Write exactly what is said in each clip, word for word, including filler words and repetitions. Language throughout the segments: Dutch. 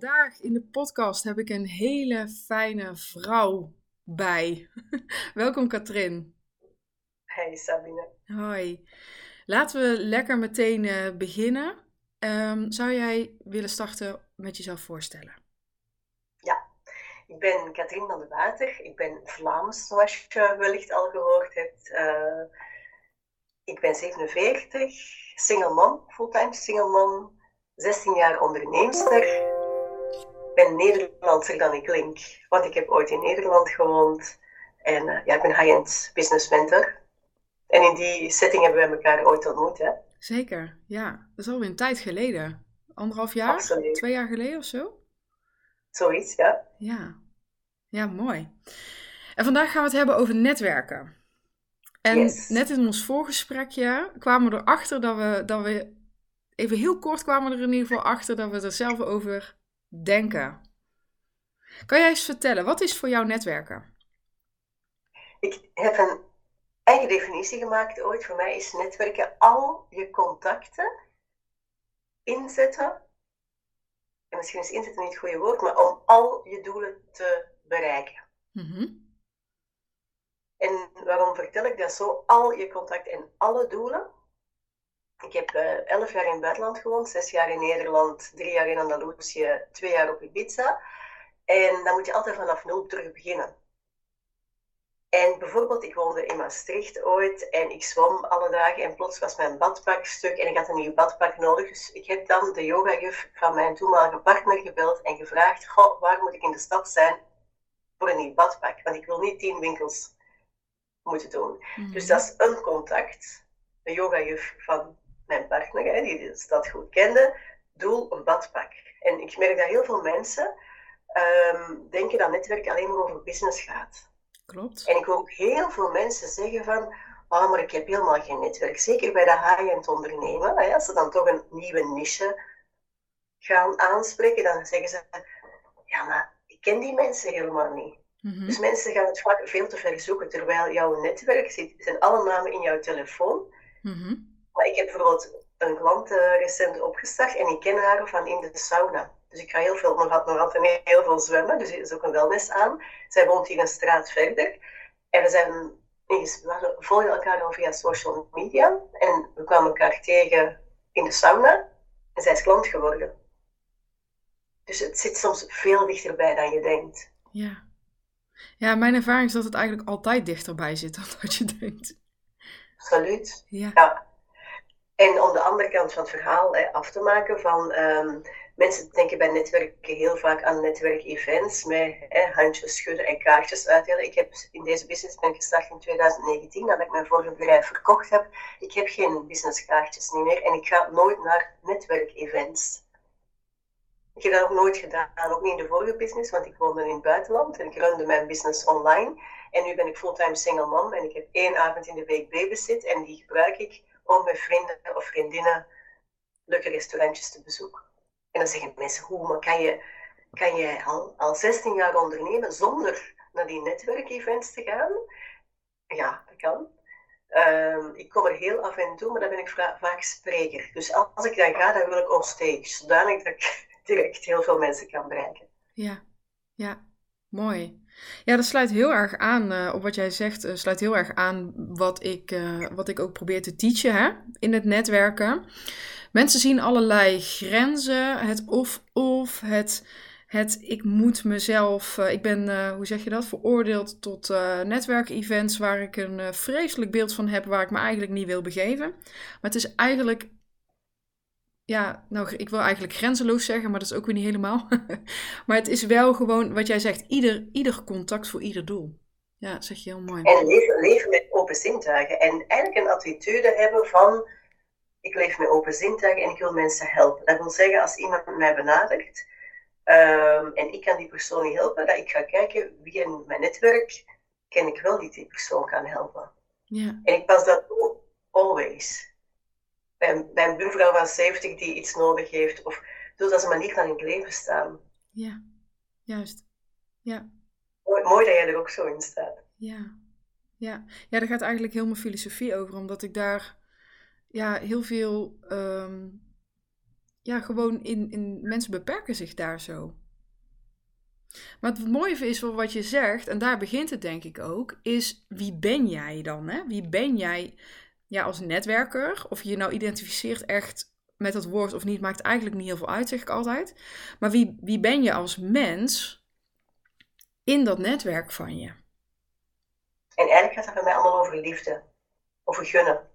vandaag in de podcast heb ik een hele fijne vrouw bij. Welkom Katrin. Hey Sabine. Hoi. Laten we lekker meteen uh, beginnen. Um, zou jij willen starten met jezelf voorstellen? Ja, ik ben Katrin van de Water. Ik ben Vlaams, zoals je wellicht al gehoord hebt. Uh, ik ben zevenenveertig, single mom, fulltime single mom. zestien jaar onderneemster. Ik ben Nederlandser dan ik klink, want ik heb ooit in Nederland gewoond. En uh, ja, ik ben high-end business mentor. En in die setting hebben we elkaar ooit ontmoet, hè? Zeker, ja. Dat is alweer een tijd geleden. Anderhalf jaar? Absoluut. Twee jaar geleden of zo? Zoiets, ja. Ja. Ja, mooi. En vandaag gaan we het hebben over netwerken. En yes. Net in ons voorgesprekje kwamen we erachter dat we... Dat we Even heel kort kwamen we er in ieder geval achter dat we er zelf over denken. Kan jij eens vertellen, wat is voor jou netwerken? Ik heb een eigen definitie gemaakt ooit. Voor mij is netwerken al je contacten inzetten. En misschien is inzetten niet het goede woord, maar om al je doelen te bereiken. Mm-hmm. En waarom vertel ik dat zo? Al je contacten en alle doelen. Ik heb uh, elf jaar in het buitenland gewoond, zes jaar in Nederland, drie jaar in Andalusië, twee jaar op Ibiza. En dan moet je altijd vanaf nul terug beginnen. En bijvoorbeeld, ik woonde in Maastricht ooit en ik zwom alle dagen en plots was mijn badpak stuk en ik had een nieuw badpak nodig. Dus ik heb dan de yogajuf van mijn toenmalige partner gebeld en gevraagd, goh, waar moet ik in de stad zijn voor een nieuw badpak? Want ik wil niet tien winkels moeten doen. Mm-hmm. Dus dat is een contact, een yogajuf van... mijn partner, die de stad goed kende, doel een badpak. En ik merk dat heel veel mensen um, denken dat netwerk alleen maar over business gaat. Klopt. En ik hoor ook heel veel mensen zeggen van, oh, maar ik heb helemaal geen netwerk. Zeker bij de high-end ondernemen, hè, als ze dan toch een nieuwe niche gaan aanspreken, dan zeggen ze, ja, maar ik ken die mensen helemaal niet. Mm-hmm. Dus mensen gaan het vaak veel te ver zoeken, terwijl jouw netwerk zit, zijn alle namen in jouw telefoon. Mm-hmm. Maar ik heb bijvoorbeeld een klant uh, recent opgestart en ik ken haar van in de sauna. Dus ik ga heel veel, nog altijd heel veel zwemmen, dus er is ook een wellness aan. Zij woont hier een straat verder. En we, zijn, we volgen elkaar dan via social media en we kwamen elkaar tegen in de sauna en zij is klant geworden. Dus het zit soms veel dichterbij dan je denkt. Ja, ja, mijn ervaring is dat het eigenlijk altijd dichterbij zit dan wat je denkt. Absoluut, ja. ja. En om de andere kant van het verhaal hè, af te maken, van um, mensen denken bij netwerken heel vaak aan netwerkevents met hè, handjes schudden en kaartjes uitdelen. Ik heb in deze business ben gestart in twintig negentien, nadat ik mijn vorige bedrijf verkocht heb. Ik heb geen businesskaartjes niet meer en ik ga nooit naar netwerkevents. Ik heb dat ook nooit gedaan, ook niet in de vorige business, want ik woonde in het buitenland en ik runde mijn business online. En nu ben ik fulltime single mom en ik heb één avond in de week babysit en die gebruik ik om met vrienden of vriendinnen leuke restaurantjes te bezoeken. En dan zeggen mensen, hoe, maar kan je, kan je al, al zestien jaar ondernemen zonder naar die netwerkevents te gaan? Ja, dat kan. Um, ik kom er heel af en toe, maar dan ben ik vra- vaak spreker. Dus als ik dan ga, dan wil ik onstage, zodanig dat ik direct heel veel mensen kan bereiken. Ja, ja, mooi. Ja, dat sluit heel erg aan uh, op wat jij zegt. Uh, sluit heel erg aan wat ik, uh, wat ik ook probeer te teachen hè, in het netwerken. Mensen zien allerlei grenzen. Het of-of, het, het ik moet mezelf... Uh, ik ben, uh, hoe zeg je dat, veroordeeld tot uh, netwerkevents waar ik een uh, vreselijk beeld van heb waar ik me eigenlijk niet wil begeven. Maar het is eigenlijk... Ja, nou, ik wil eigenlijk grenzeloos zeggen, maar dat is ook weer niet helemaal. Maar het is wel gewoon wat jij zegt, ieder, ieder contact voor ieder doel. Ja, dat zeg je heel mooi. En leven, leven met open zintuigen. En eigenlijk een attitude hebben van, ik leef met open zintuigen en ik wil mensen helpen. Dat wil zeggen, als iemand mij benadert um, en ik kan die persoon niet helpen, dat ik ga kijken wie in mijn netwerk ken ik wel die die persoon kan helpen. Ja. En ik pas dat toe, always. Bij, bij een buurvrouw van zeventig die iets nodig heeft. Of dus dat ze maar niet aan in het leven staan. Ja, juist. Ja. Mooi, mooi dat jij er ook zo in staat. Ja. Ja, ja, daar gaat eigenlijk heel mijn filosofie over. Omdat ik daar ja, heel veel um, ja, gewoon in, in mensen beperken zich daar zo. Maar het mooie is wel wat je zegt, en daar begint het denk ik ook, is wie ben jij dan? Hè? Wie ben jij ja, als netwerker? Of je je nou identificeert echt met dat woord of niet, maakt eigenlijk niet heel veel uit, zeg ik altijd. Maar wie, wie ben je als mens in dat netwerk van je? En eigenlijk gaat het bij mij allemaal over liefde, over gunnen.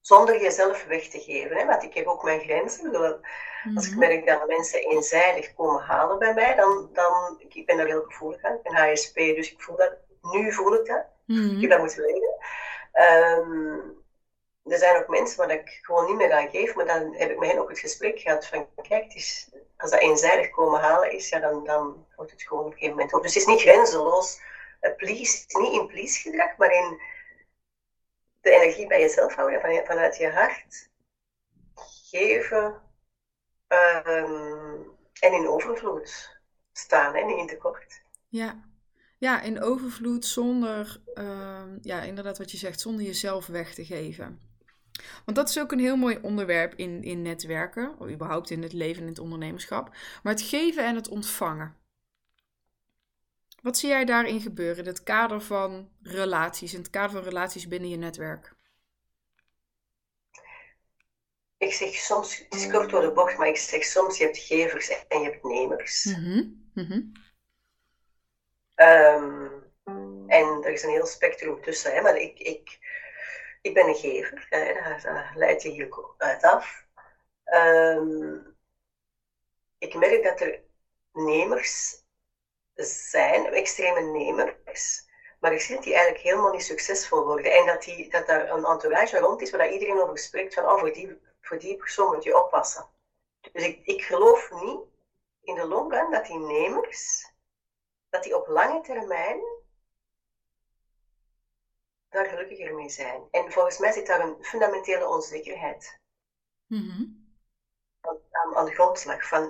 Zonder jezelf weg te geven, hè? Want ik heb ook mijn grenzen. Als ik merk dat mensen eenzijdig komen halen bij mij, dan, dan ik ben daar heel gevoelig aan. Ik ben H S P, dus ik voel dat, nu voel ik dat. Mm-hmm. Ik heb dat moeten leren. Um, er zijn ook mensen waar ik gewoon niet meer aan geef, maar dan heb ik met hen ook het gesprek gehad van, kijk, het is, als dat eenzijdig komen halen is, ja, dan, dan houdt het gewoon op een gegeven moment op. Dus het is niet grenzeloos, uh, please, niet in please gedrag, maar in de energie bij jezelf houden, van, vanuit je hart geven um, en in overvloed staan, hè, niet in tekort. Ja. Ja, in overvloed zonder, uh, ja, inderdaad wat je zegt, zonder jezelf weg te geven. Want dat is ook een heel mooi onderwerp in, in netwerken, of überhaupt in het leven en in het ondernemerschap. Maar het geven en het ontvangen. Wat zie jij daarin gebeuren, in het kader van relaties, in het kader van relaties binnen je netwerk? Ik zeg soms, het is kort door de bocht, maar ik zeg soms, je hebt gevers en je hebt nemers. Mm-hmm, mm-hmm. Um, en er is een heel spectrum tussen, hè? Maar ik, ik, ik ben een gever, hè? Daar, daar leid je hier uit af. Um, ik merk dat er nemers zijn, extreme nemers, maar ik zie dat die eigenlijk helemaal niet succesvol worden. En dat, die, dat daar een entourage rond is waar iedereen over spreekt van, oh, voor die, voor die persoon moet je oppassen. Dus ik, ik geloof niet in de long run dat die nemers... dat die op lange termijn daar gelukkiger mee zijn. En volgens mij zit daar een fundamentele onzekerheid. Mm-hmm. Aan, aan de grondslag van,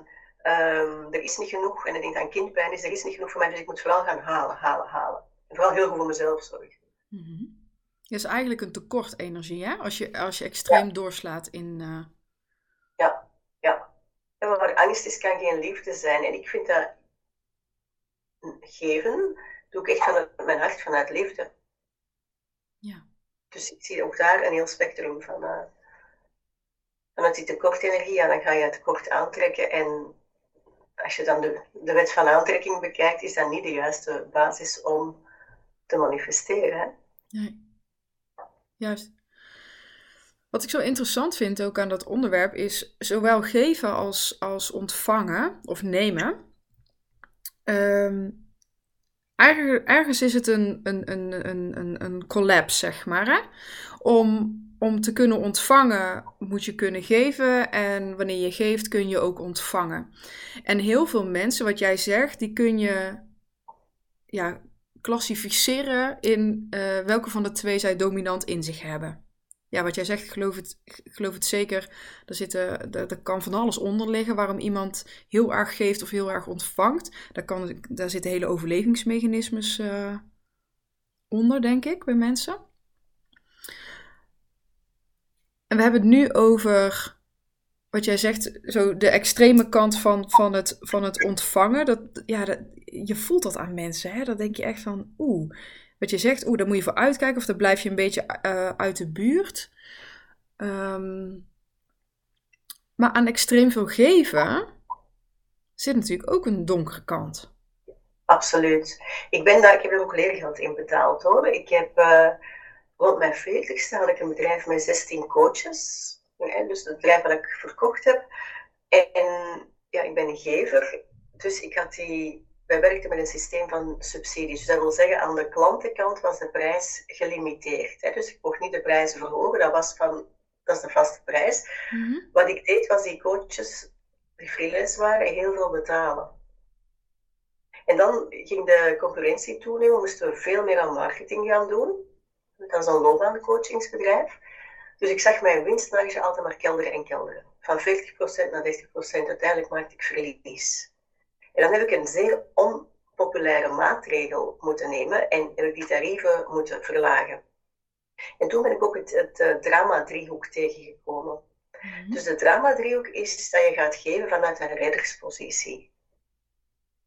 um, er is niet genoeg, en ik denk aan kindpijn, is er is niet genoeg voor mij, dus ik moet vooral gaan halen, halen, halen. En vooral heel goed voor mezelf zorgen. Mm-hmm. Dat is eigenlijk een tekort energie, hè? Als je, als je extreem ja. doorslaat in... Uh... Ja, ja. En waar angst is, kan geen liefde zijn. En ik vind dat... geven, doe ik echt vanuit mijn hart, vanuit liefde. Ja. Dus ik zie ook daar een heel spectrum van. Uh, vanuit die tekortenergie, ja, dan ga je het tekort aantrekken. En als je dan de, de wet van aantrekking bekijkt, is dat niet de juiste basis om te manifesteren. Hè? Nee. Juist. Wat ik zo interessant vind ook aan dat onderwerp is zowel geven als, als ontvangen of nemen. Um, erg, ergens is het een, een, een, een, een collapse, zeg maar. Hè? Om, om te kunnen ontvangen moet je kunnen geven. En wanneer je geeft kun je ook ontvangen. En heel veel mensen, wat jij zegt, die kun je ja, klassificeren in uh, welke van de twee zij dominant in zich hebben. Ja, wat jij zegt, ik geloof het, ik geloof het zeker. Er, zitten, er, er kan van alles onder liggen waarom iemand heel erg geeft of heel erg ontvangt. Daar, kan, daar zitten hele overlevingsmechanismes uh, onder, denk ik, bij mensen. En we hebben het nu over, wat jij zegt, zo de extreme kant van, van, het, van het ontvangen. Dat, ja, dat, je voelt dat aan mensen, hè? Dan denk je echt van, oeh. Wat je zegt, oeh, daar moet je voor uitkijken of daar blijf je een beetje uh, uit de buurt. Um, maar aan extreem veel geven zit natuurlijk ook een donkere kant. Absoluut. Ik ben daar, ik heb er ook leergeld in betaald hoor. Ik heb, uh, rond mijn veertigste had ik een bedrijf met zestien coaches. Hè, dus het bedrijf dat ik verkocht heb. En, en ja, ik ben een gever, dus ik had die... Wij werkten met een systeem van subsidies. Dus dat wil zeggen, aan de klantenkant was de prijs gelimiteerd. Hè? Dus ik mocht niet de prijzen verhogen, dat was van, dat is de vaste prijs. Mm-hmm. Wat ik deed, was die coaches, die freelance waren, heel veel betalen. En dan ging de concurrentie toenemen, moesten we veel meer aan marketing gaan doen. Dat is een loopbaancoachingsbedrijf. Dus ik zag mijn winstmarge altijd maar kelderen en kelderen. Van veertig procent naar dertig procent, uiteindelijk maakte ik verlies. En dan heb ik een zeer onpopulaire maatregel moeten nemen en heb ik die tarieven moeten verlagen. En toen ben ik ook het, het uh, drama driehoek tegengekomen. Mm-hmm. Dus de drama-driehoek is dat je gaat geven vanuit een redderspositie.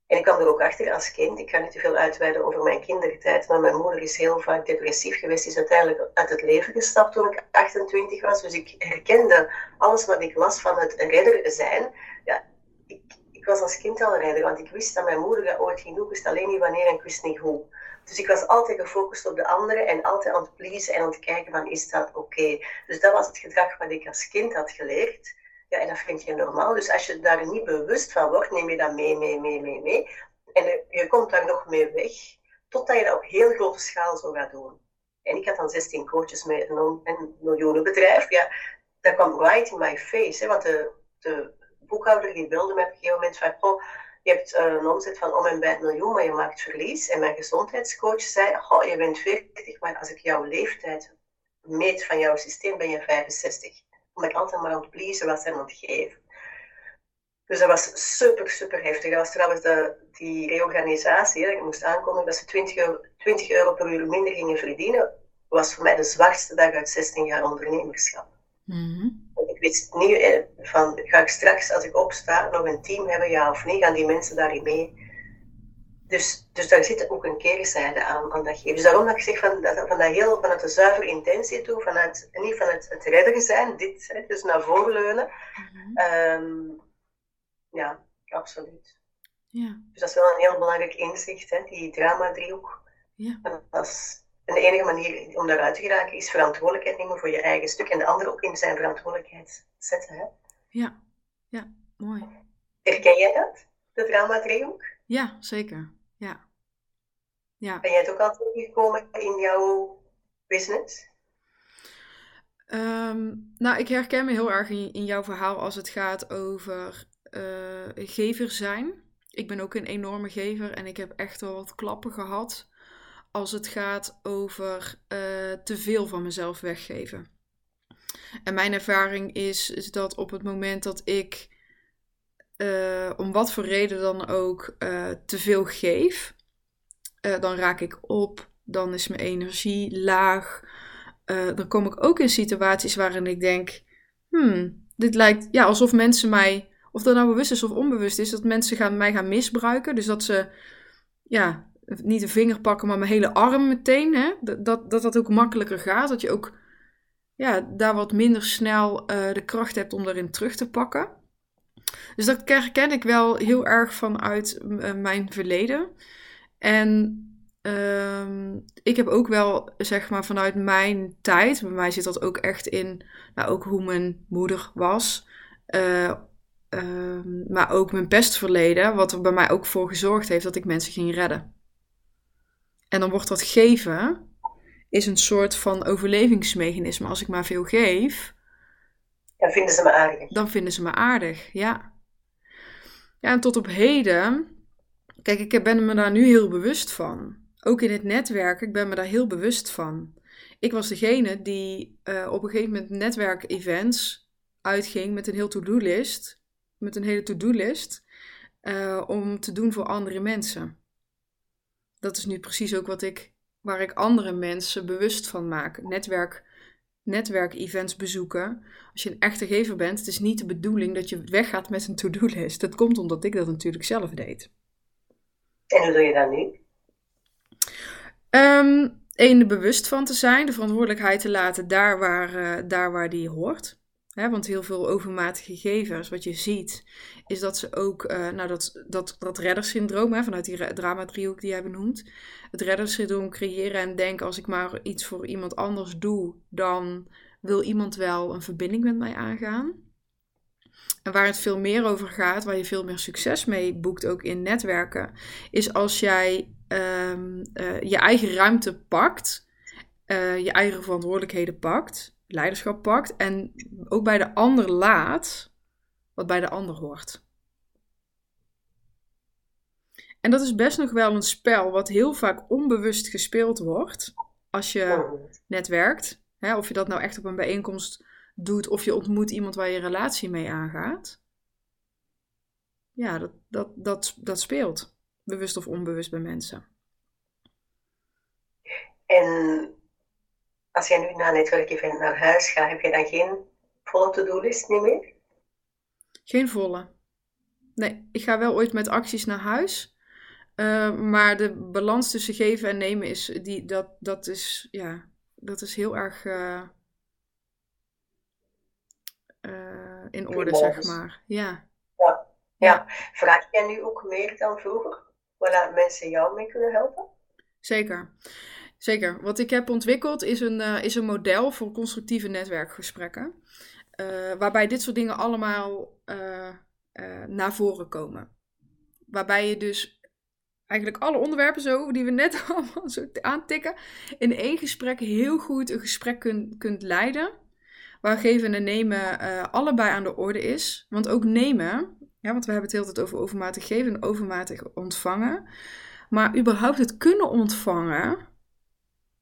En ik kwam er ook achter als kind, ik ga niet te veel uitweiden over mijn kindertijd, maar mijn moeder is heel vaak depressief geweest, is uiteindelijk uit het leven gestapt toen ik achtentwintig was. Dus ik herkende alles wat ik las van het redder zijn. Ja, ik, ik was als kind al een redder, want ik wist dat mijn moeder dat ooit ging doen, ik wist alleen niet wanneer en ik wist niet hoe. Dus ik was altijd gefocust op de anderen en altijd aan het pleasen en aan het kijken van, is dat oké? Okay? Dus dat was het gedrag wat ik als kind had geleerd. Ja, en dat vind je normaal. Dus als je daar niet bewust van wordt, neem je dat mee, mee, mee, mee, mee. En je komt daar nog mee weg, totdat je dat op heel grote schaal zo gaat doen. En ik had dan zestien coaches met een, een miljoenenbedrijf. Ja, dat kwam right in my face. Hè, want de, de boekhouder die belde me op een gegeven moment van, oh, je hebt een omzet van om en bij het miljoen, maar je maakt verlies. En mijn gezondheidscoach zei, oh, je bent veertig, maar als ik jouw leeftijd meet van jouw systeem, ben je vijfenzestig. Omdat ik altijd maar aan het pleasen was en aan het geven. Dus dat was super, super heftig. Dat was trouwens de, die reorganisatie, hè, dat ik moest aankondigen dat ze twintig euro, twintig euro per uur minder gingen verdienen, was voor mij de zwartste dag uit zestien jaar ondernemerschap. Mm-hmm. Ik wist niet hè, van, ga ik straks als ik opsta nog een team hebben, ja of niet, gaan die mensen daarin mee? Dus, dus daar zit ook een keerzijde aan, aan dat geven. Dus daarom dat ik zeg, van dat, van dat heel, vanuit de zuivere intentie toe, vanuit, niet vanuit het redder zijn, dit, hè, dus naar voren leunen. Mm-hmm. Um, ja, absoluut. Ja. Dus dat is wel een heel belangrijk inzicht, hè, die drama-driehoek. Ja. En dat is, en de enige manier om daaruit te geraken is verantwoordelijkheid nemen voor je eigen stuk en de ander ook in zijn verantwoordelijkheid zetten. Hè? Ja. Ja, mooi. Herken jij dat, de drama-driehoek? Ja, zeker. Ja. Ja. Ben jij het ook al tegengekomen in jouw business? Um, nou, ik herken me heel erg in, in jouw verhaal als het gaat over uh, gever zijn. Ik ben ook een enorme gever en ik heb echt wel wat klappen gehad als het gaat over uh, te veel van mezelf weggeven. En mijn ervaring is, is dat op het moment dat ik Uh, om wat voor reden dan ook uh, te veel geef, uh, dan raak ik op, dan is mijn energie laag. Uh, dan kom ik ook in situaties waarin ik denk, hmm, dit lijkt ja, alsof mensen mij, of dat nou bewust is of onbewust is, dat mensen gaan, mij gaan misbruiken. Dus dat ze, ja, niet een vinger pakken, maar mijn hele arm meteen, hè? Dat, dat, dat dat ook makkelijker gaat, dat je ook ja, daar wat minder snel uh, de kracht hebt om daarin terug te pakken. Dus dat herken ik wel heel erg vanuit mijn verleden. En uh, ik heb ook wel, zeg maar, vanuit mijn tijd, bij mij zit dat ook echt in, nou ook hoe mijn moeder was, uh, uh, maar ook mijn pestverleden, wat er bij mij ook voor gezorgd heeft dat ik mensen ging redden. En dan wordt dat geven, is een soort van overlevingsmechanisme. Als ik maar veel geef, dan vinden ze me aardig. Dan vinden ze me aardig, ja. Ja, en tot op heden... Kijk, ik ben me daar nu heel bewust van. Ook in het netwerk, ik ben me daar heel bewust van. Ik was degene die uh, op een gegeven moment netwerkevents uitging met een heel to-do-list. Met een hele to-do-list. Uh, om te doen voor andere mensen. Dat is nu precies ook wat ik, waar ik andere mensen bewust van maak. Netwerk... netwerkevents bezoeken. Als je een echte gever bent, het is niet de bedoeling dat je weggaat met een to-do-list. Dat komt omdat ik dat natuurlijk zelf deed. En hoe doe je dat nu? Um, Eén, er bewust van te zijn, de verantwoordelijkheid te laten daar waar, uh, daar waar die hoort. Hè, want heel veel overmatige gevers, wat je ziet, is dat ze ook, uh, nou dat, dat, dat reddersyndroom, hè, vanuit die drama-driehoek die jij benoemt, het reddersyndroom creëren en denken, als ik maar iets voor iemand anders doe, dan wil iemand wel een verbinding met mij aangaan. En waar het veel meer over gaat, waar je veel meer succes mee boekt, ook in netwerken, is als jij um, uh, je eigen ruimte pakt, uh, je eigen verantwoordelijkheden pakt, leiderschap pakt en ook bij de ander laat wat bij de ander hoort. En dat is best nog wel een spel wat heel vaak onbewust gespeeld wordt als je netwerkt. Hè, of je dat nou echt op een bijeenkomst doet of je ontmoet iemand waar je relatie mee aangaat. Ja, dat, dat, dat, dat speelt. Bewust of onbewust bij mensen. En... Als jij nu na een netwerkevent naar huis gaat, heb je dan geen volle to-do-list niet meer? Geen volle. Nee, ik ga wel ooit met acties naar huis. Uh, maar de balans tussen geven en nemen is, die, dat, dat is, ja, dat is heel erg uh, uh, in orde, zeg maar. Ja. Ja. Ja. Vraag jij nu ook meer dan vroeger? Waar mensen jou mee kunnen helpen? Zeker. Zeker. Wat ik heb ontwikkeld is een, uh, is een model voor constructieve netwerkgesprekken. Uh, waarbij dit soort dingen allemaal uh, uh, naar voren komen. Waarbij je dus eigenlijk alle onderwerpen zo, die we net allemaal zo aantikken, in één gesprek heel goed een gesprek kun, kunt leiden. Waar geven en nemen uh, allebei aan de orde is. Want ook nemen, ja, want we hebben het de hele tijd over overmatig geven en overmatig ontvangen. Maar überhaupt het kunnen ontvangen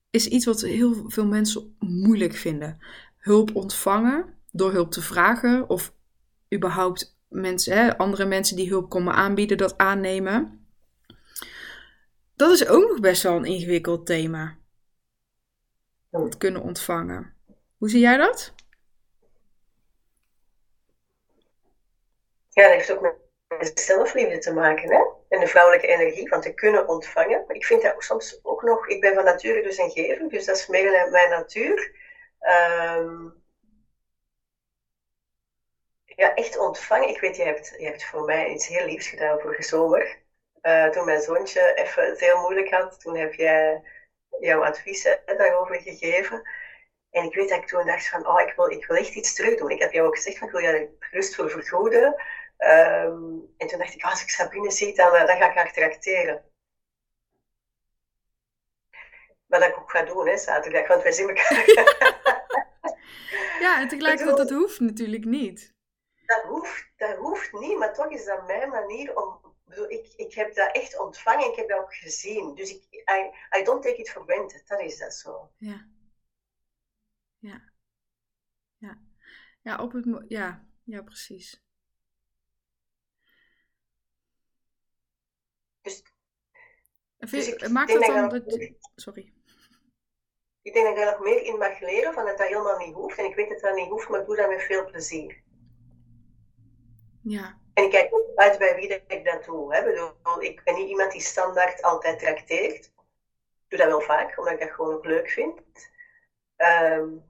is iets wat heel veel mensen moeilijk vinden. Hulp ontvangen, door hulp te vragen, of überhaupt mensen, hè, andere mensen die hulp komen aanbieden, dat aannemen. Dat is ook nog best wel een ingewikkeld thema. Het kunnen ontvangen. Hoe zie jij dat? Ja, dat heeft ook met zelfliefde te maken, hè? En de vrouwelijke energie, want te kunnen ontvangen. Maar ik vind dat ook soms ook nog... Ik ben van nature dus een gever, dus dat is meer mijn natuur. Um, ja, echt ontvangen. Ik weet, je hebt, je hebt voor mij iets heel liefs gedaan vorige zomer. Uh, toen mijn zoontje even het heel moeilijk had, toen heb jij jouw adviezen daarover gegeven. En ik weet dat ik toen dacht van, oh, ik wil, ik wil echt iets terug doen. Ik heb jou ook gezegd van, ik wil jou gerust voor vergoeden. Um, en toen dacht ik, als ik Sabine zie, dan, dan ga ik haar tracteren. Wat ik ook ga doen, hè, zaterdag, want wij zien elkaar. Ja, en tegelijkertijd, dat hoeft natuurlijk niet. Dat hoeft, dat hoeft niet, maar toch is dat mijn manier om... Ik, ik heb dat echt ontvangen, ik heb dat ook gezien. Dus ik, I, I don't take it for granted, dat is dat zo. Ja. Ja. Ja. Ja, op het... Mo- ja. Ja, precies. Dus, dus ik maakt het dan... Dat dat... Sorry. Ik denk dat ik daar nog meer in mag leren, van dat dat helemaal niet hoeft. En ik weet dat dat niet hoeft, maar ik doe dat met veel plezier. Ja. En ik kijk ook uit bij wie dat ik dat doe. Hè. Bedoel, ik ben niet iemand die standaard altijd trakteert. Ik doe dat wel vaak, omdat ik dat gewoon ook leuk vind. Um,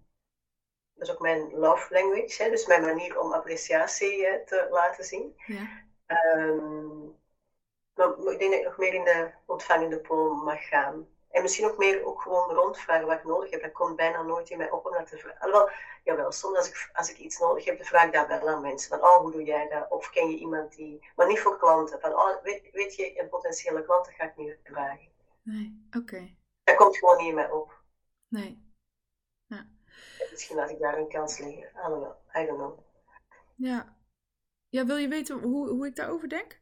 dat is ook mijn love language, hè. Dus mijn manier om appreciatie hè, te laten zien. Ja. Um, maar ik denk dat ik nog meer in de ontvangende pool mag gaan. En misschien ook meer ook gewoon rondvragen wat ik nodig heb. Dat komt bijna nooit in mij op om dat te vragen. Alhoewel, jawel, soms als ik, als ik iets nodig heb, dan vraag ik dat wel aan mensen. Van, oh, hoe doe jij dat? Of ken je iemand die... Maar niet voor klanten. Van, oh, weet, weet je, een potentiële klant, dat ga ik niet vragen. Nee, oké. Okay. Dat komt gewoon niet in mij op. Nee. Ja. Misschien laat ik daar een kans liggen. I don't know. I don't know. Ja. Ja, wil je weten hoe, hoe ik daarover denk?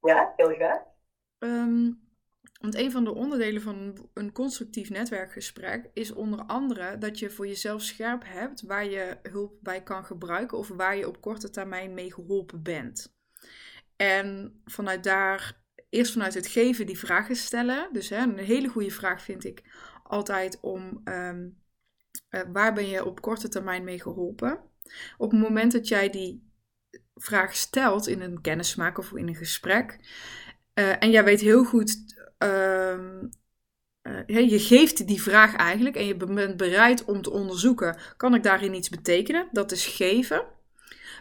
Ja, heel graag. Um... Want een van de onderdelen van een constructief netwerkgesprek is onder andere dat je voor jezelf scherp hebt waar je hulp bij kan gebruiken of waar je op korte termijn mee geholpen bent. En vanuit daar, eerst vanuit het geven die vragen stellen. Dus hè, een hele goede vraag vind ik altijd om um, uh, waar ben je op korte termijn mee geholpen? Op het moment dat jij die vraag stelt in een kennismaking of in een gesprek uh, en jij weet heel goed... Uh, uh, je geeft die vraag eigenlijk en je bent bereid om te onderzoeken, kan ik daarin iets betekenen? Dat is geven.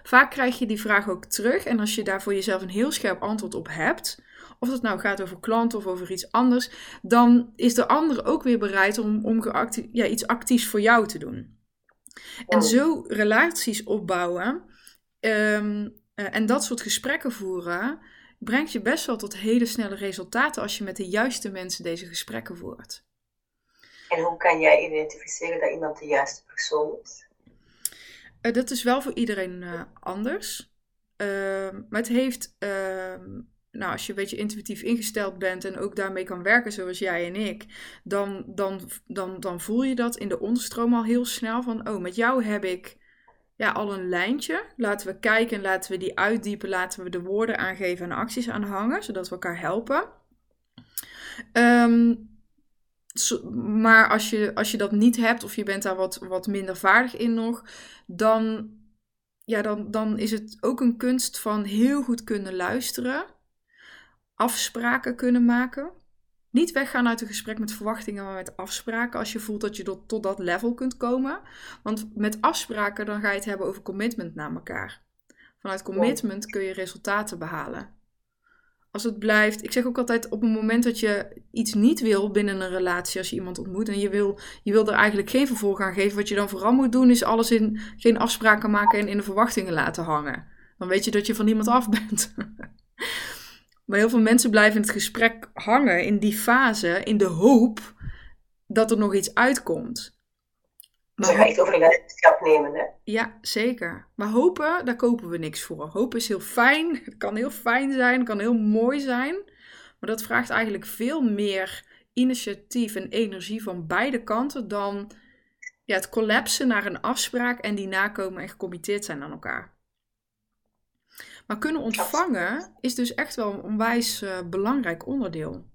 Vaak krijg je die vraag ook terug en als je daar voor jezelf een heel scherp antwoord op hebt, of dat nou gaat over klanten of over iets anders, dan is de ander ook weer bereid om, om geacti- ja, iets actiefs voor jou te doen. Wow. En zo relaties opbouwen um, uh, en dat soort gesprekken voeren, brengt je best wel tot hele snelle resultaten als je met de juiste mensen deze gesprekken voert. En hoe kan jij identificeren dat iemand de juiste persoon is? Uh, dat is wel voor iedereen uh, anders. Uh, maar het heeft, uh, nou, als je een beetje intuïtief ingesteld bent en ook daarmee kan werken zoals jij en ik, dan, dan, dan, dan voel je dat in de onderstroom al heel snel van, oh, met jou heb ik... Ja, al een lijntje. Laten we kijken, laten we die uitdiepen, laten we de woorden aangeven en acties aanhangen, zodat we elkaar helpen. Um, Maar als je, als je dat niet hebt of je bent daar wat, wat minder vaardig in nog, dan, ja, dan, dan is het ook een kunst van heel goed kunnen luisteren, afspraken kunnen maken. Niet weggaan uit een gesprek met verwachtingen, maar met afspraken als je voelt dat je tot, tot dat level kunt komen. Want met afspraken dan ga je het hebben over commitment naar elkaar. Vanuit commitment kun je resultaten behalen. Als het blijft, ik zeg ook altijd, op het moment dat je iets niet wil binnen een relatie, als je iemand ontmoet en je wil, je wil er eigenlijk geen vervolg aan geven, wat je dan vooral moet doen is alles in, geen afspraken maken en in de verwachtingen laten hangen. Dan weet je dat je van niemand af bent. Maar heel veel mensen blijven in het gesprek hangen in die fase, in de hoop dat er nog iets uitkomt. Maar dus echt over de leiderschap nemen, hè? Ja, zeker. Maar hopen, daar kopen we niks voor. Hopen is heel fijn. Het kan heel fijn zijn, het kan heel mooi zijn. Maar dat vraagt eigenlijk veel meer initiatief en energie van beide kanten dan ja, het collapsen naar een afspraak en die nakomen en gecommitteerd zijn aan elkaar. Maar kunnen ontvangen is dus echt wel een onwijs uh, belangrijk onderdeel.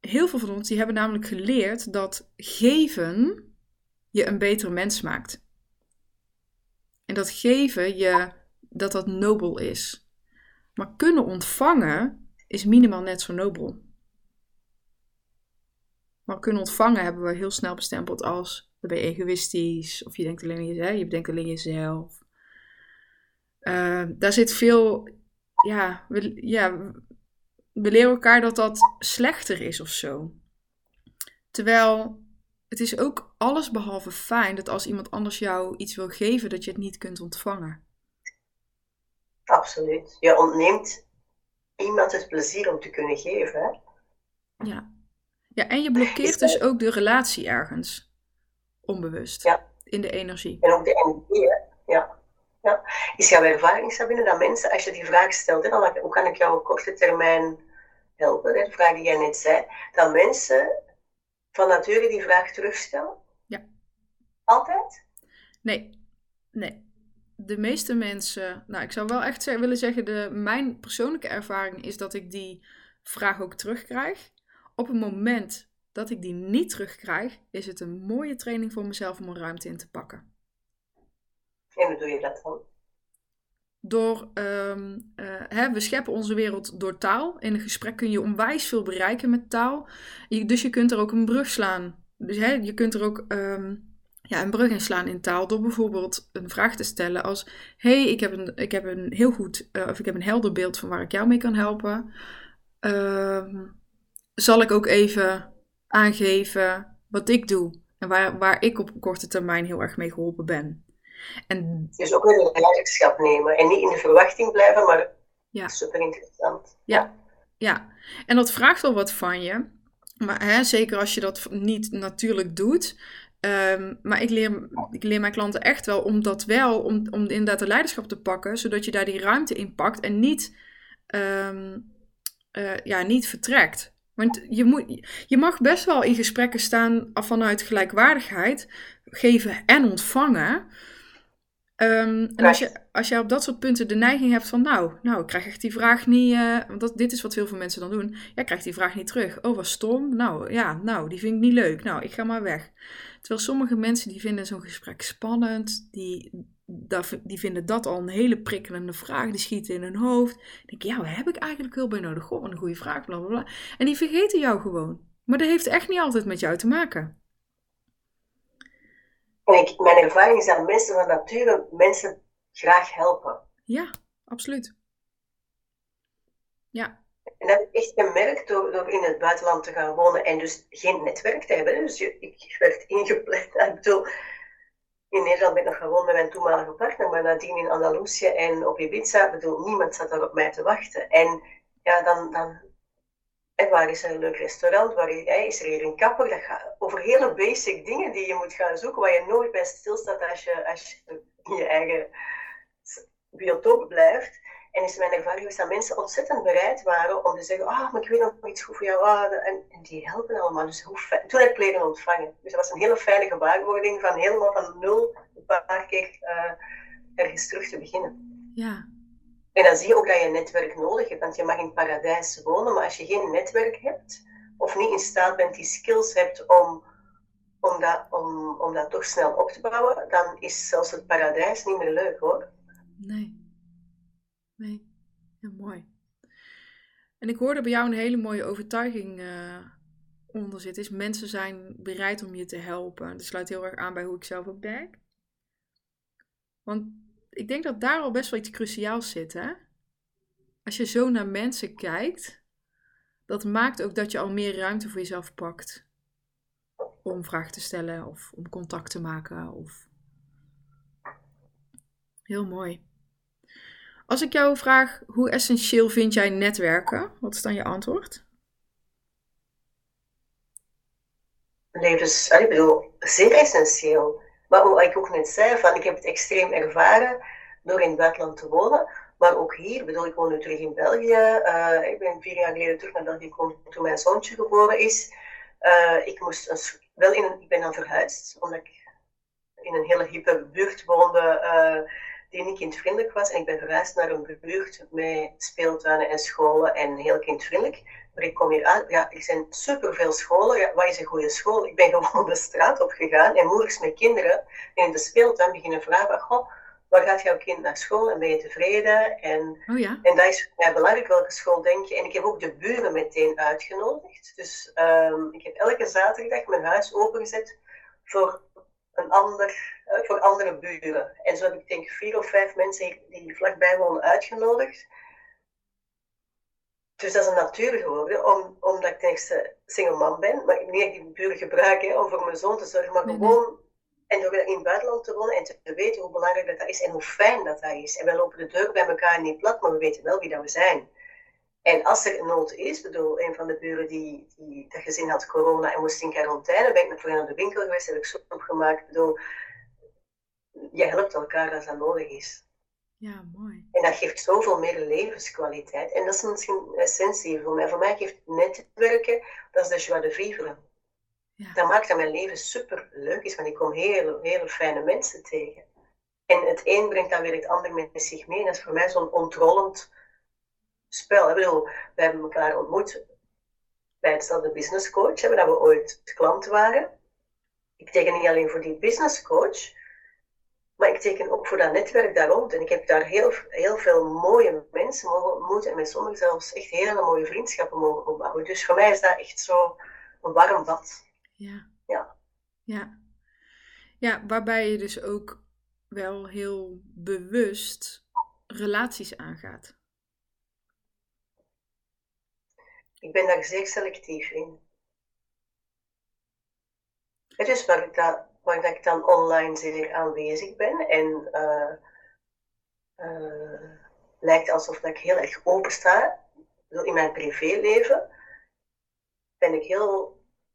Heel veel van ons die hebben namelijk geleerd dat geven je een betere mens maakt. En dat geven je, dat dat nobel is. Maar kunnen ontvangen is minimaal net zo nobel. Maar kunnen ontvangen hebben we heel snel bestempeld als, dan ben je egoïstisch, of je denkt alleen aan jezelf, je bedenkt alleen jezelf. Uh, daar zit veel, ja we, ja, we leren elkaar dat dat slechter is of zo. Terwijl het is ook allesbehalve fijn dat als iemand anders jou iets wil geven, dat je het niet kunt ontvangen. Absoluut. Je ontneemt iemand het plezier om te kunnen geven. Hè? Ja. Ja, en je blokkeert dat... dus ook de relatie ergens. Onbewust. Ja. In de energie. En ook de energie, hè? Ja. Ja. Is jouw ervaring, Sabine, dat mensen, als je die vraag stelt, hè, dan, hoe kan ik jou op korte termijn helpen, hè, de vraag die jij net zei, dat mensen van nature die vraag terugstellen? Ja. Altijd? Nee, nee. De meeste mensen, nou ik zou wel echt zeggen, willen zeggen, de, mijn persoonlijke ervaring is dat ik die vraag ook terugkrijg. Op het moment dat ik die niet terugkrijg, is het een mooie training voor mezelf om er ruimte in te pakken. En hoe doe je dat dan? Door, um, uh, hè, we scheppen onze wereld door taal. In een gesprek kun je onwijs veel bereiken met taal. Je, dus je kunt er ook een brug slaan. Dus hè, je kunt er ook um, ja, een brug in slaan in taal. Door bijvoorbeeld een vraag te stellen als... Hé, hey, ik heb een, ik heb een heel goed... Uh, of ik heb een helder beeld van waar ik jou mee kan helpen. Um, zal ik ook even aangeven wat ik doe? En waar, waar ik op korte termijn heel erg mee geholpen ben. En, dus ook weer een leiderschap nemen en niet in de verwachting blijven, maar ja. Super interessant. Ja, ja, en dat vraagt wel wat van je, maar, hè, zeker als je dat niet natuurlijk doet. Um, maar ik leer, ik leer mijn klanten echt wel om dat wel, om, om inderdaad de leiderschap te pakken, zodat je daar die ruimte in pakt en niet, um, uh, ja, niet vertrekt. Want je, moet, je mag best wel in gesprekken staan vanuit gelijkwaardigheid, geven en ontvangen. Um, en als je, als je op dat soort punten de neiging hebt van nou, nou ik krijg echt die vraag niet, uh, want dat, dit is wat heel veel mensen dan doen, jij krijgt die vraag niet terug, oh wat stom, nou ja, nou die vind ik niet leuk, nou ik ga maar weg. Terwijl sommige mensen die vinden zo'n gesprek spannend, die, die vinden dat al een hele prikkelende vraag, die schieten in hun hoofd, denken ja, waar heb ik eigenlijk hulp bij nodig, goh, wat een goede vraag, blablabla. En die vergeten jou gewoon, maar dat heeft echt niet altijd met jou te maken. Ik, mijn ervaring is dat mensen van nature mensen graag helpen. Ja, absoluut. Ja. En dat heb ik echt gemerkt door, door in het buitenland te gaan wonen en dus geen netwerk te hebben. Dus je, ik werd ingepland. Ik bedoel, in Nederland ben ik nog gewoon met mijn toenmalige partner, maar nadien in Andalusië en op Ibiza, bedoel, niemand zat daar op mij te wachten. En ja, dan... dan en waar is er een leuk restaurant, waar is er hier een kapper? Dat gaat over hele basic dingen die je moet gaan zoeken, waar je nooit bij stilstaat als je, als je in je eigen biotoop blijft. En is mijn ervaring is dat mensen ontzettend bereid waren om te zeggen, ah, oh, maar ik weet nog iets goed voor jou. Ah, en, en die helpen allemaal. Dus hoe fijn. Toen heb ik leren ontvangen. Dus dat was een hele fijne gewaarwording van helemaal van nul een paar keer uh, ergens terug te beginnen. Ja. En dan zie je ook dat je een netwerk nodig hebt, want je mag in het paradijs wonen, maar als je geen netwerk hebt, of niet in staat bent, die skills hebt om, om, dat, om, om dat toch snel op te bouwen, dan is zelfs het paradijs niet meer leuk, hoor. Nee. Nee. Ja, mooi. En ik hoorde bij jou een hele mooie overtuiging uh, onder zitten. Is mensen zijn bereid om je te helpen. Dat sluit heel erg aan bij hoe ik zelf ook denk. Want ik denk dat daar al best wel iets cruciaals zit, hè? Als je zo naar mensen kijkt, dat maakt ook dat je al meer ruimte voor jezelf pakt. Om vragen te stellen of om contact te maken. Of... Heel mooi. Als ik jou vraag, hoe essentieel vind jij netwerken? Wat is dan je antwoord? Nee, dus, ik bedoel, zeer essentieel. Maar hoe ik ook net zei, van, ik heb het extreem ervaren door in het buitenland te wonen. Maar ook hier, bedoel, ik woon nu terug in België. Uh, ik ben vier jaar geleden terug naar België gekomen toen mijn zoontje geboren is. Uh, ik, moest een, wel in een, ik ben dan verhuisd, omdat ik in een hele hippe buurt woonde... Uh, die niet kindvriendelijk was. En ik ben verhuisd naar een buurt met speeltuinen en scholen en heel kindvriendelijk. Maar ik kom hier aan, ja, er zijn superveel scholen. Ja, wat is een goede school? Ik ben gewoon de straat opgegaan en moeders met kinderen in de speeltuin beginnen vragen, goh, waar gaat jouw kind naar school en ben je tevreden? En, oh ja. En dat is voor mij belangrijk, welke school denk je? En ik heb ook de buren meteen uitgenodigd. Dus um, ik heb elke zaterdag mijn huis opengezet voor een ander... voor andere buren. En zo heb ik denk ik vier of vijf mensen die vlakbij wonen uitgenodigd. Dus dat is een natuur geworden, om, omdat ik ten eerste single man ben, maar ik niet echt die buren gebruik hè, om voor mijn zoon te zorgen, maar nee, gewoon nee. En door in het buitenland te wonen en te weten hoe belangrijk dat, dat is en hoe fijn dat, dat is. En wij lopen de deur bij elkaar niet plat, maar we weten wel wie dat we zijn. En als er een nood is, bedoel, een van de buren die, die dat gezin had corona en moest in quarantaine, ben ik met voor naar de winkel geweest, heb ik zo opgemaakt, bedoel, je helpt elkaar als dat nodig is. Ja, mooi. En dat geeft zoveel meer levenskwaliteit. En dat is misschien essentie voor mij. Voor mij geeft netwerken, dat is de joie de vivre. Ja. Dat maakt dat mijn leven super leuk is, want ik kom hele, hele fijne mensen tegen. En het een brengt dan weer het ander met zich mee. En dat is voor mij zo'n ontrollend spel. Ik bedoel, we hebben elkaar ontmoet bij hetzelfde business coach, hè, waar we ooit klant waren. Ik teken niet alleen voor die business coach, maar ik teken ook voor dat netwerk daar rond. En ik heb daar heel, heel veel mooie mensen mogen ontmoeten. En met sommigen zelfs echt hele mooie vriendschappen mogen opbouwen. Dus voor mij is dat echt zo een warm bad. Ja. Ja. Ja. Ja, waarbij je dus ook wel heel bewust relaties aangaat. Ik ben daar zeer selectief in. Het is waar ik dat... waar ik dan online zeer aanwezig ben en uh, uh, lijkt alsof dat ik heel erg open sta. In mijn privéleven ben ik heel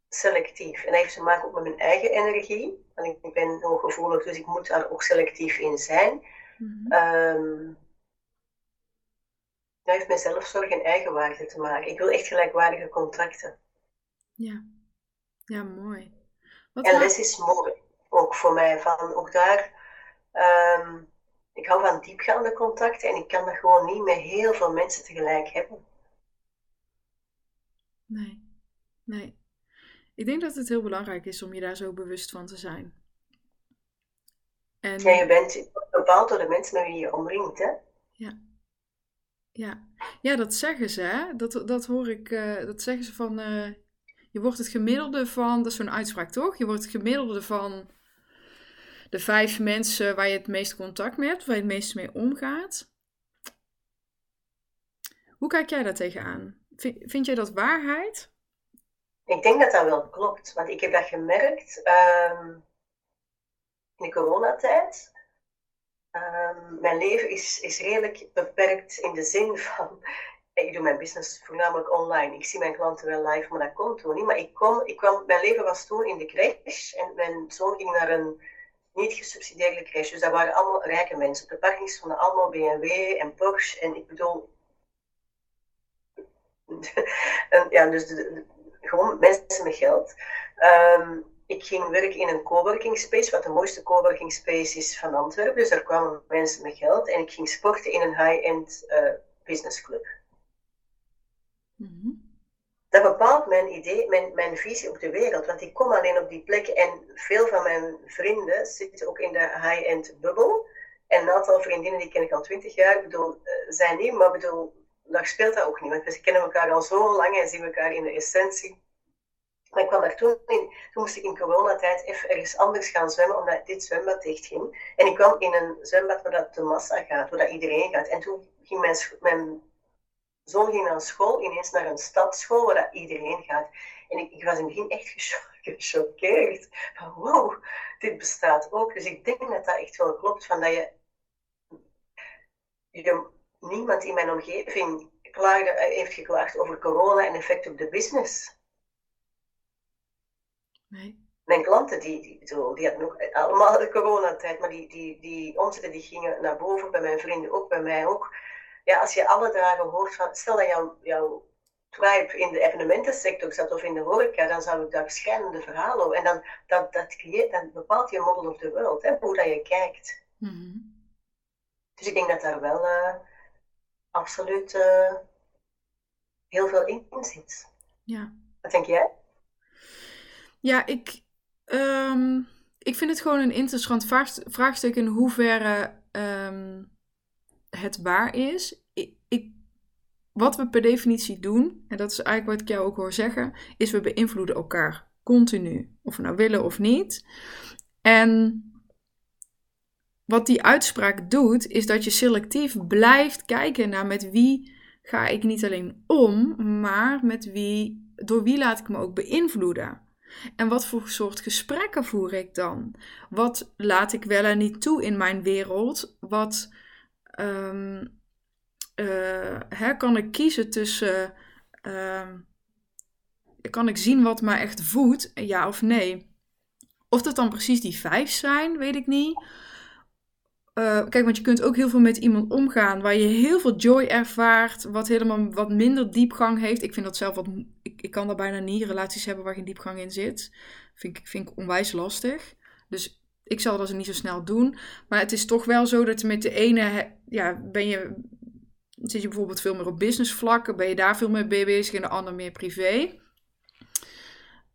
selectief. En dat heeft te maken ook met mijn eigen energie. Want ik ben hooggevoelig, dus ik moet daar ook selectief in zijn. Mm-hmm. Um, dat heeft met zelfzorg en eigenwaarde te maken. Ik wil echt gelijkwaardige contracten. Ja, ja, mooi. Wat en les is mooi, ook voor mij, van ook daar, um, ik hou van diepgaande contacten en ik kan dat gewoon niet met heel veel mensen tegelijk hebben. Nee, nee. Ik denk dat het heel belangrijk is om je daar zo bewust van te zijn. En... Ja, je bent bepaald door de mensen met wie je omringt, hè? Ja. Ja, ja, dat zeggen ze, hè? Dat, dat hoor ik, uh, dat zeggen ze van... Uh... Je wordt het gemiddelde van, dat is zo'n uitspraak toch? Je wordt het gemiddelde van de vijf mensen waar je het meest contact mee hebt, waar je het meest mee omgaat. Hoe kijk jij daar tegenaan? Vind, vind jij dat waarheid? Ik denk dat dat wel klopt, want ik heb dat gemerkt um, in de coronatijd. Um, mijn leven is, is redelijk beperkt in de zin van... Ik doe mijn business voornamelijk online. Ik zie mijn klanten wel live, maar dat komt toen niet. Maar ik kon, ik kwam, mijn leven was toen in de crash. En mijn zoon ging naar een niet gesubsidieerde crash. Dus dat waren allemaal rijke mensen. Op de parkings stonden allemaal B M W en Porsche. En ik bedoel... en, ja, dus de, de, gewoon mensen met geld. Um, ik ging werken in een coworking space, wat de mooiste coworking space is van Antwerpen. Dus daar kwamen mensen met geld. En ik ging sporten in een high-end uh, businessclub. Mm-hmm. dat bepaalt mijn idee, mijn, mijn visie op de wereld. Want ik kom alleen op die plek en veel van mijn vrienden zitten ook in de high-end bubbel. En een aantal vriendinnen, die ken ik al twintig jaar, bedoel, zijn niet, maar bedoel, daar speelt dat ook niet. Want we kennen elkaar al zo lang en zien elkaar in de essentie. Maar ik kwam daar toen in, toen moest ik in coronatijd even ergens anders gaan zwemmen, omdat dit zwembad dicht ging. En ik kwam in een zwembad waar dat de massa gaat, waar dat iedereen gaat. En toen ging mijn, mijn zoon ging naar school, ineens naar een stadsschool waar dat iedereen gaat. En ik, ik was in het begin echt gechoqueerd. Van wow, dit bestaat ook. Dus ik denk dat dat echt wel klopt, van dat je, je niemand in mijn omgeving klaagde, heeft geklaagd over corona en effect op de business. Nee. Mijn klanten, die, die, die hadden ook allemaal de coronatijd, maar die, die, die omzetten die gingen naar boven, bij mijn vrienden ook, bij mij ook. Ja, als je alle dagen hoort van, stel dat jouw, jouw tribe in de evenementensector zat of in de horeca, dan zou ik daar schijnende verhalen over. En dan dat, dat creëert, dan bepaalt je model of the world, hè, hoe dat je kijkt. Mm-hmm. Dus ik denk dat daar wel uh, absoluut uh, heel veel in zit. Ja. Wat denk jij? Ja, ik, um, ik vind het gewoon een interessant vraagstuk in hoeverre um, het waar is. Ik, ik, wat we per definitie doen, en dat is eigenlijk wat ik jou ook hoor zeggen, is we beïnvloeden elkaar continu. Of we nou willen of niet. En wat die uitspraak doet, is dat je selectief blijft kijken naar met wie ga ik niet alleen om, maar met wie, door wie laat ik me ook beïnvloeden. En wat voor soort gesprekken voer ik dan? Wat laat ik wel en niet toe in mijn wereld? Wat um, uh, hè, kan ik kiezen tussen... Uh, kan ik zien wat mij echt voedt? Ja of nee? Of dat dan precies die vijf zijn, weet ik niet. Uh, kijk, want je kunt ook heel veel met iemand omgaan waar je heel veel joy ervaart, wat helemaal wat minder diepgang heeft. Ik vind dat zelf wat... Ik, ik kan daar bijna niet relaties hebben waar geen diepgang in zit. Vind ik, vind ik onwijs lastig. Dus ik zal dat niet zo snel doen. Maar het is toch wel zo dat met de ene... Ja, ben je... Zit je bijvoorbeeld veel meer op business vlakken, ben je daar veel meer mee bezig en de ander meer privé.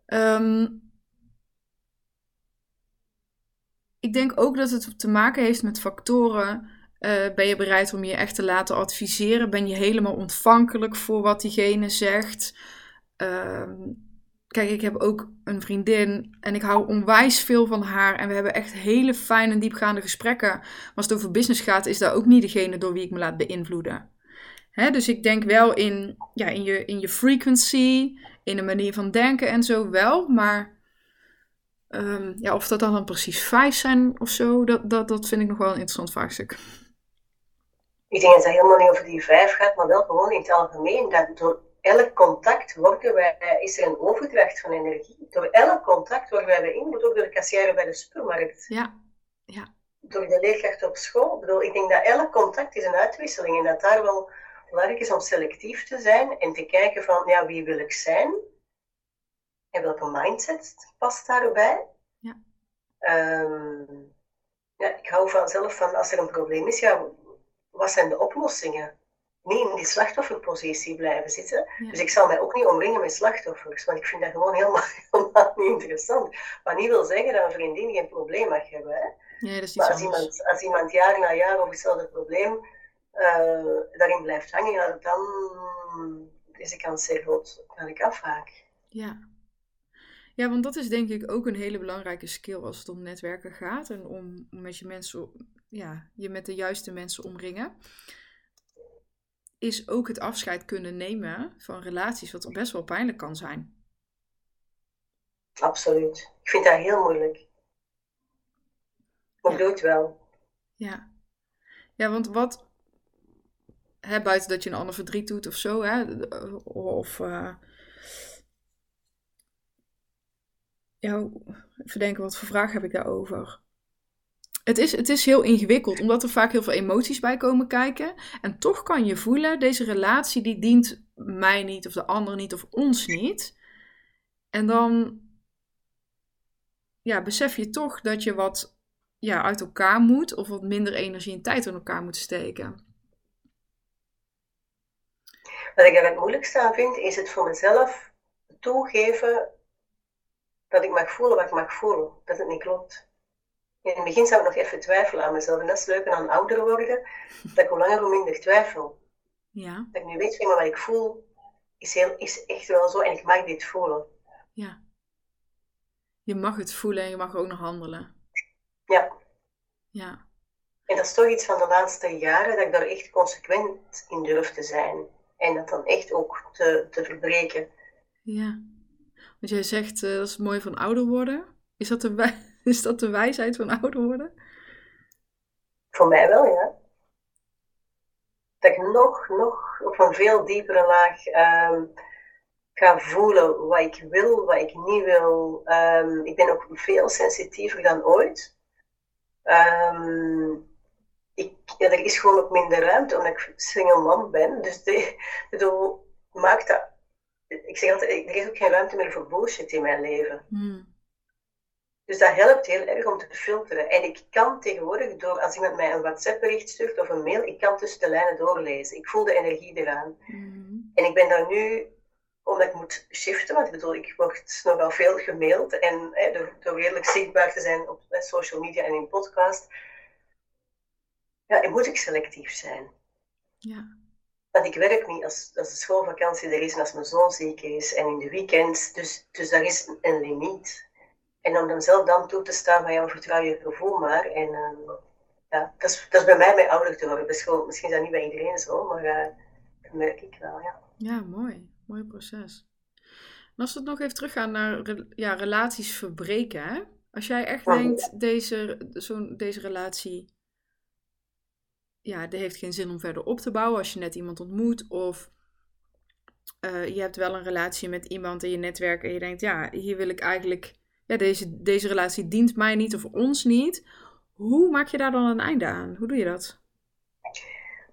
Um, Ik denk ook dat het te maken heeft met factoren. Uh, ben je bereid om je echt te laten adviseren? Ben je helemaal ontvankelijk voor wat diegene zegt? Uh, kijk, ik heb ook een vriendin en ik hou onwijs veel van haar. En we hebben echt hele fijne en diepgaande gesprekken. Maar als het over business gaat, is dat ook niet degene door wie ik me laat beïnvloeden. Hè? Dus ik denk wel in, ja, in, je, in je frequency, in de manier van denken en zo wel, maar... Um, ja, of dat dan, dan precies vijf zijn of zo, dat, dat, dat vind ik nog wel een interessant vraagstuk. Ik denk dat het helemaal niet over die vijf gaat, maar wel gewoon in het algemeen. Dat door elk contact worden wij, is er een overdracht van energie. Door elk contact worden wij beïnvloed, ook door de kassière bij de supermarkt. Ja, ja. Door de leerkracht op school. Ik bedoel, ik denk dat elk contact is een uitwisseling en dat daar wel belangrijk is om selectief te zijn en te kijken van, ja, wie wil ik zijn? En welke mindset past daarbij? Ja. Um, ja, ik hou vanzelf van, als er een probleem is, ja, wat zijn de oplossingen? Niet in die slachtofferpositie blijven zitten. Ja. Dus ik zal mij ook niet omringen met slachtoffers, want ik vind dat gewoon helemaal, helemaal niet interessant. Wat niet wil zeggen dat een vriendin geen probleem mag hebben. Hè? Nee, dat is maar als iemand, als iemand jaar na jaar over hetzelfde probleem uh, daarin blijft hangen, ja, dan is de kans zeer groot dat ik afhaak. Ja. Ja, want dat is denk ik ook een hele belangrijke skill als het om netwerken gaat. En om met je mensen, ja, je met de juiste mensen omringen. Is ook het afscheid kunnen nemen van relaties, wat best wel pijnlijk kan zijn. Absoluut. Ik vind dat heel moeilijk. Maar ik doe het wel. Ja. Ja, want wat... Hè, buiten dat je een ander verdriet doet of zo, hè. Of... Uh, Ja, even denken, wat voor vraag heb ik daarover? Het is, het is heel ingewikkeld, omdat er vaak heel veel emoties bij komen kijken. En toch kan je voelen, deze relatie die dient mij niet, of de ander niet, of ons niet. En dan ja, besef je toch dat je wat ja, uit elkaar moet, of wat minder energie en tijd in elkaar moet steken. Wat ik daar het moeilijkste aan vind, is het voor mezelf toegeven dat ik mag voelen wat ik mag voelen, dat het niet klopt. In het begin zou ik nog even twijfelen aan mezelf. En dat is leuk aan ouder worden, dat ik hoe langer hoe minder twijfel. Ja. Dat ik nu weet, maar wat ik voel is, heel, is echt wel zo en ik mag dit voelen. Ja. Je mag het voelen en je mag ook nog handelen. Ja. Ja. En dat is toch iets van de laatste jaren, dat ik daar echt consequent in durf te zijn. En dat dan echt ook te, te verbreken. Ja. Want jij zegt, uh, dat is mooi van ouder worden. Is dat, de wij- is dat de wijsheid van ouder worden? Voor mij wel, ja. Dat ik nog, nog op een veel diepere laag um, ga voelen wat ik wil, wat ik niet wil. Um, ik ben ook veel sensitiever dan ooit. Um, ik, ja, er is gewoon ook minder ruimte, omdat ik single man ben. Dus de, de, maakt dat... Ik zeg altijd, er is ook geen ruimte meer voor bullshit in mijn leven. Hmm. Dus dat helpt heel erg om te filteren. En ik kan tegenwoordig, door, als iemand mij een WhatsApp-bericht stuurt of een mail, ik kan tussen de lijnen doorlezen. Ik voel de energie eraan. Hmm. En ik ben daar nu, omdat ik moet shiften, want ik bedoel, ik word nogal veel gemaild. En hè, door, door redelijk zichtbaar te zijn op social media en in podcast, ja, moet ik selectief zijn. Ja. Want ik werk niet als, als de schoolvakantie er is en als mijn zoon ziek is en in de weekends. Dus, dus daar is een limiet. En om dan zelf dan toe te staan bij jouw vertrouw je gevoel maar. En uh, ja, dat is, dat is bij mij mee ouder te worden. Misschien is dat niet bij iedereen zo, maar uh, dat merk ik wel, ja. Ja, mooi. Mooi proces. En als we het nog even teruggaan naar ja, relaties verbreken, hè? Als jij echt ja, denkt, ja. Deze, zo'n, deze relatie... Ja, die heeft geen zin om verder op te bouwen als je net iemand ontmoet. Of uh, je hebt wel een relatie met iemand in je netwerk en je denkt, ja, hier wil ik eigenlijk... Ja, deze, deze relatie dient mij niet of ons niet. Hoe maak je daar dan een einde aan? Hoe doe je dat?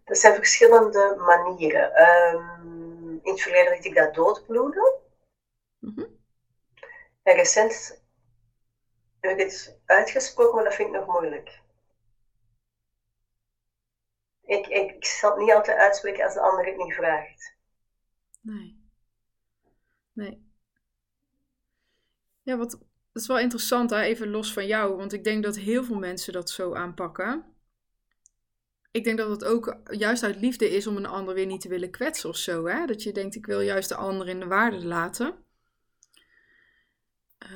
Dat zijn verschillende manieren. Um, in het verleden liet ik dat doodbloeden. Mm-hmm. En recent heb ik het uitgesproken, maar dat vind ik nog moeilijk. Ik, ik, ik zal het niet altijd uitspreken als de ander het niet vraagt. Nee. Nee. Ja, wat, dat is wel interessant, hè? Even los van jou. Want ik denk dat heel veel mensen dat zo aanpakken. Ik denk dat het ook juist uit liefde is om een ander weer niet te willen kwetsen of zo. Hè? Dat je denkt, ik wil juist de ander in de waarde laten.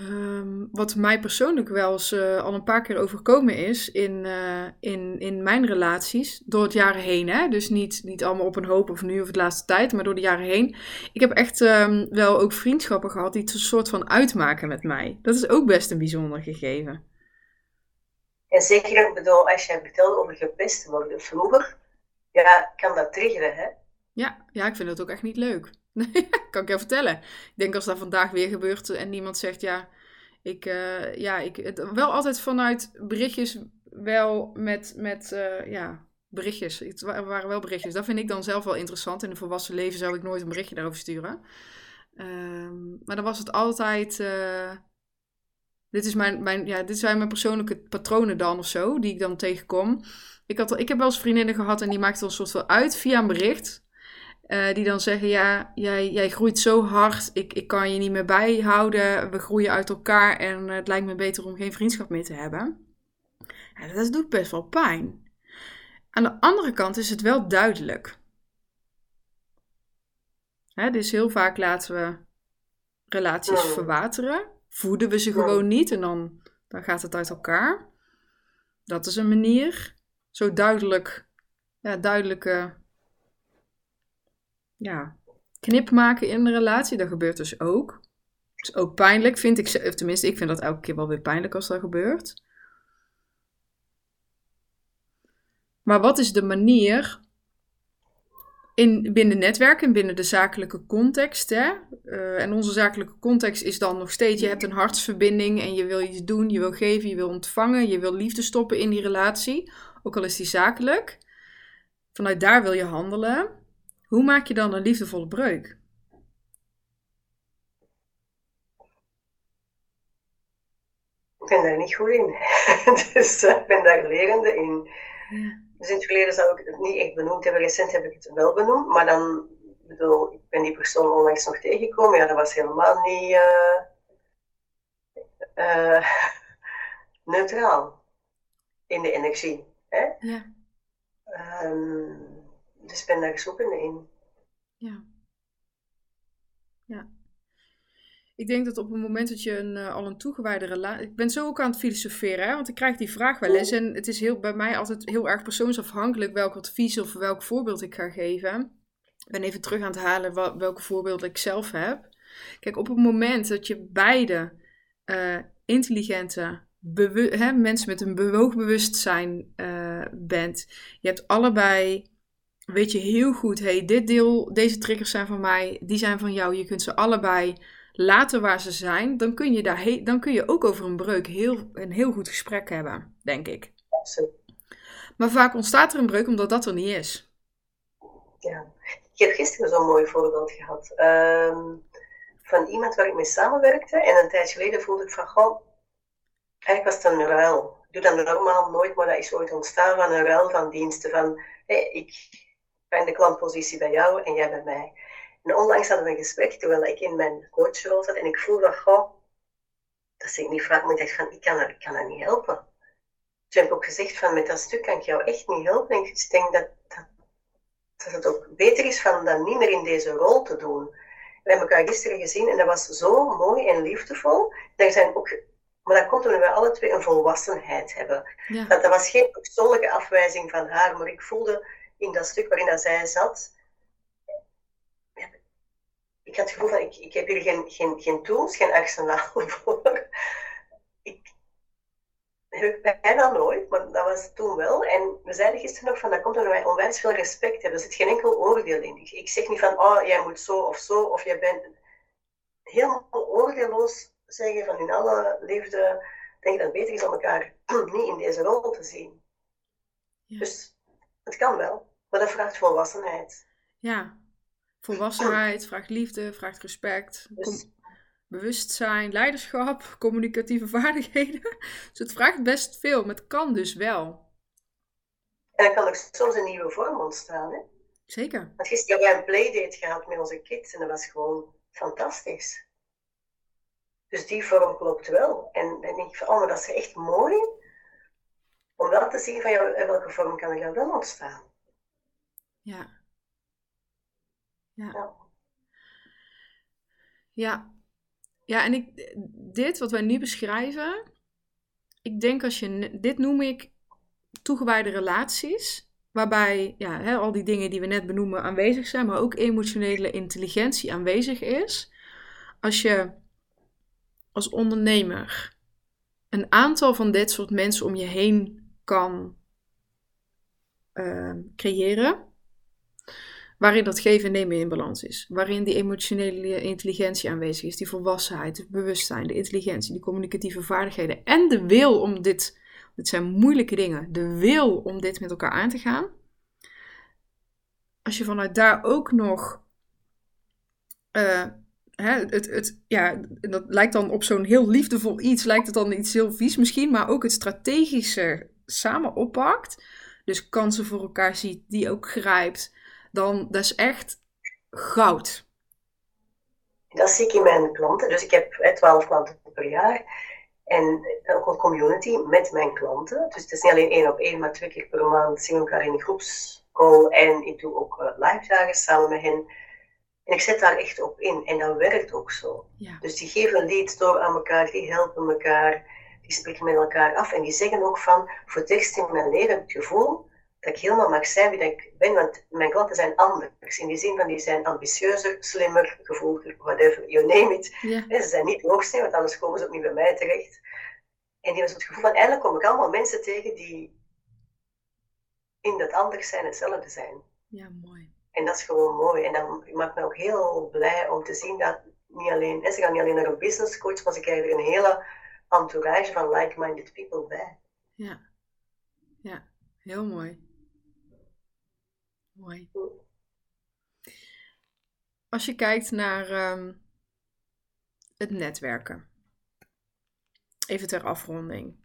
Um, wat mij persoonlijk wel eens uh, al een paar keer overkomen is in, uh, in, in mijn relaties, door het jaren heen. Hè? Dus niet, niet allemaal op een hoop of nu of de laatste tijd, maar door de jaren heen. Ik heb echt um, wel ook vriendschappen gehad die het een soort van uitmaken met mij. Dat is ook best een bijzonder gegeven. En zeker, ik bedoel, als jij vertelde over gepest worden vroeger, ja, kan dat triggeren, hè? Ja, ja, ik vind dat ook echt niet leuk. Nee, kan ik jou vertellen. Ik denk als dat vandaag weer gebeurt en niemand zegt, ja, ik, uh, ja, ik, het, wel altijd vanuit berichtjes, wel met, met uh, ja, berichtjes. Het waren wel berichtjes. Dat vind ik dan zelf wel interessant. In een volwassen leven zou ik nooit een berichtje daarover sturen. Um, maar dan was het altijd, uh, dit, is mijn, mijn, ja, dit zijn mijn persoonlijke patronen dan of zo, die ik dan tegenkom. Ik, had, ik heb wel eens vriendinnen gehad en die maakten een soort van uit via een bericht. Uh, die dan zeggen, ja, jij, jij groeit zo hard, ik, ik kan je niet meer bijhouden, we groeien uit elkaar en het lijkt me beter om geen vriendschap meer te hebben. Ja, dat doet best wel pijn. Aan de andere kant is het wel duidelijk. Hè, dus heel vaak laten we relaties verwateren, voeden we ze gewoon niet en dan, dan gaat het uit elkaar. Dat is een manier, zo duidelijk, ja, duidelijke... Ja, knip maken in de relatie, dat gebeurt dus ook. Dat is ook pijnlijk, vind ik. Of tenminste, ik vind dat elke keer wel weer pijnlijk als dat gebeurt. Maar wat is de manier in, binnen netwerken, binnen de zakelijke context? Hè? Uh, en onze zakelijke context is dan nog steeds, je hebt een hartsverbinding en je wil iets doen, je wil geven, je wil ontvangen, je wil liefde stoppen in die relatie. Ook al is die zakelijk. Vanuit daar wil je handelen. Hoe maak je dan een liefdevolle breuk? Ik ben daar niet goed in. Dus ik ben daar lerende in. Ja. Dus in het verleden zou ik het niet echt benoemd hebben. Recent heb ik het wel benoemd. Maar dan Ik bedoel, ik ben die persoon onlangs nog tegengekomen. Ja, dat was helemaal niet uh, uh, neutraal in de energie. Hè? Ja. Um, dus ik ben daar zoekende in. Ja. Ja. Ik denk dat op het moment dat je een, uh, al een toegewijde relatie... Ik ben zo ook aan het filosoferen, hè? Want ik krijg die vraag wel eens. En het is heel, bij mij altijd heel erg persoonsafhankelijk welk advies of welk voorbeeld ik ga geven. Ik ben even terug aan het halen wel, welke voorbeelden ik zelf heb. Kijk, op het moment dat je beide uh, intelligente bewu- hè, mensen met een bewoogbewustzijn uh, bent. Je hebt allebei... Weet je heel goed, hey, dit deel, deze triggers zijn van mij, die zijn van jou. Je kunt ze allebei laten waar ze zijn. Dan kun je, daar he- dan kun je ook over een breuk heel, een heel goed gesprek hebben, denk ik. Absoluut. Maar vaak ontstaat er een breuk omdat dat er niet is. Ja, ik heb gisteren zo'n mooi voorbeeld gehad. Um, van iemand waar ik mee samenwerkte. En een tijd geleden voelde ik van, goh, eigenlijk was het een ruil. Ik doe dat normaal nooit, maar dat is ooit ontstaan van een ruil van diensten. Van, hey, ik... ben de klantpositie bij jou en jij bij mij. En onlangs hadden we een gesprek, terwijl ik in mijn coachrol zat, en ik voelde van, goh, dat is ik niet vraag, maar ik dacht van, ik kan, er, ik kan dat niet helpen. Dus ik heb ook gezegd van, met dat stuk kan ik jou echt niet helpen. En ik denk dat, dat, dat het ook beter is van dat niet meer in deze rol te doen. We hebben elkaar gisteren gezien en dat was zo mooi en liefdevol. Daar zijn ook... Maar dat komt omdat we alle twee een volwassenheid hebben. Ja. Dat, dat was geen persoonlijke afwijzing van haar, maar ik voelde... in dat stuk waarin dat zij zat, ik had het gevoel van, ik, ik heb hier geen, geen, geen tools, geen arsenaal voor. Ik heb ik bijna nooit, maar dat was toen wel. En we zeiden gisteren nog van, dat komt omdat wij onwijs veel respect hebben. Er zit geen enkel oordeel in. Ik, ik zeg niet van, oh, jij moet zo of zo, of jij bent... Helemaal oordeelloos zeggen van, in alle liefde, denk ik dat het beter is om elkaar niet in deze rol te zien. Ja. Dus... het kan wel, maar dat vraagt volwassenheid. Ja, volwassenheid, vraagt liefde, vraagt respect, dus... com- bewustzijn, leiderschap, communicatieve vaardigheden. Dus het vraagt best veel, maar het kan dus wel. En dan kan ook soms een nieuwe vorm ontstaan, hè? Zeker. Want gisteren hebben wij een playdate gehad met onze kids en dat was gewoon fantastisch. Dus die vorm klopt wel. En dan denk ik van, oh, maar dat is echt mooi... om wel te zien van jou, in welke vorm kan ik jou wel ontstaan. Ja. Ja. Ja. Ja, ja en ik, dit wat wij nu beschrijven... Ik denk als je... Dit noem ik toegewijde relaties. Waarbij ja, hè, al die dingen die we net benoemen aanwezig zijn. Maar ook emotionele intelligentie aanwezig is. Als je als ondernemer... een aantal van dit soort mensen om je heen... kan uh, creëren, waarin dat geven en nemen in balans is. Waarin die emotionele intelligentie aanwezig is, die volwassenheid, het bewustzijn, de intelligentie, die communicatieve vaardigheden en de wil om dit, dit zijn moeilijke dingen, de wil om dit met elkaar aan te gaan. Als je vanuit daar ook nog uh, hè, het, het, ja, dat lijkt dan op zo'n heel liefdevol iets, lijkt het dan iets heel vies misschien, maar ook het strategische samen oppakt, dus kansen voor elkaar ziet, die ook grijpt, dan dat is echt goud. Dat zie ik in mijn klanten. Dus ik heb twaalf klanten per jaar en ook een community met mijn klanten. Dus het is niet alleen één op één, maar twee keer per maand zien we elkaar in een groepscall en ik doe ook live dagen samen met hen. En ik zet daar echt op in en dat werkt ook zo. Ja. Dus die geven leads door aan elkaar, die helpen elkaar. Die spreken met elkaar af en die zeggen ook van, voor het eerst in mijn leven heb ik het gevoel dat ik helemaal mag zijn wie dat ik ben, want mijn klanten zijn anders. In die zin van, die zijn ambitieuzer, slimmer, gevoeliger, whatever, you name it. Ja. Nee, ze zijn niet hoogste, want anders komen ze ook niet bij mij terecht. En die hebben het gevoel van, eindelijk kom ik allemaal mensen tegen die in dat anders zijn hetzelfde zijn. Ja, mooi. En dat is gewoon mooi. En dat maakt me ook heel blij om te zien dat niet alleen, en ze gaan niet alleen naar een business coach, maar ze krijgen een hele... entourage van like-minded people bij. Ja, ja, heel mooi. Mooi. Als je kijkt naar um, het netwerken, even ter afronding.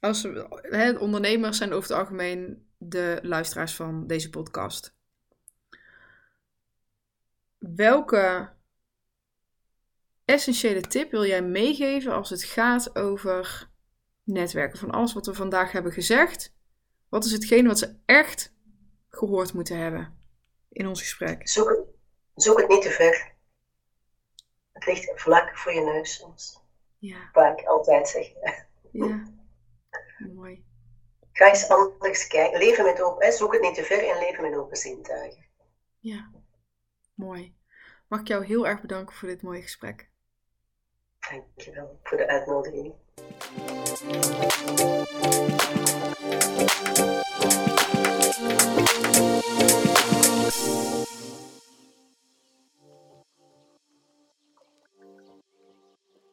Als he, ondernemers zijn over het algemeen de luisteraars van deze podcast. welke essentiële tip wil jij meegeven als het gaat over netwerken? Van alles wat we vandaag hebben gezegd, wat is hetgeen wat ze echt gehoord moeten hebben in ons gesprek? Zoek het, zoek het niet te ver. Het ligt vlak voor je neus soms. Ja. Waar ik altijd zeg. Ja, mooi. Ga eens anders kijken. Leven met open, hè? Zoek het niet te ver en leven met open zintuigen. Ja, mooi. Mag ik jou heel erg bedanken voor dit mooie gesprek. Dankjewel voor de uitnodiging.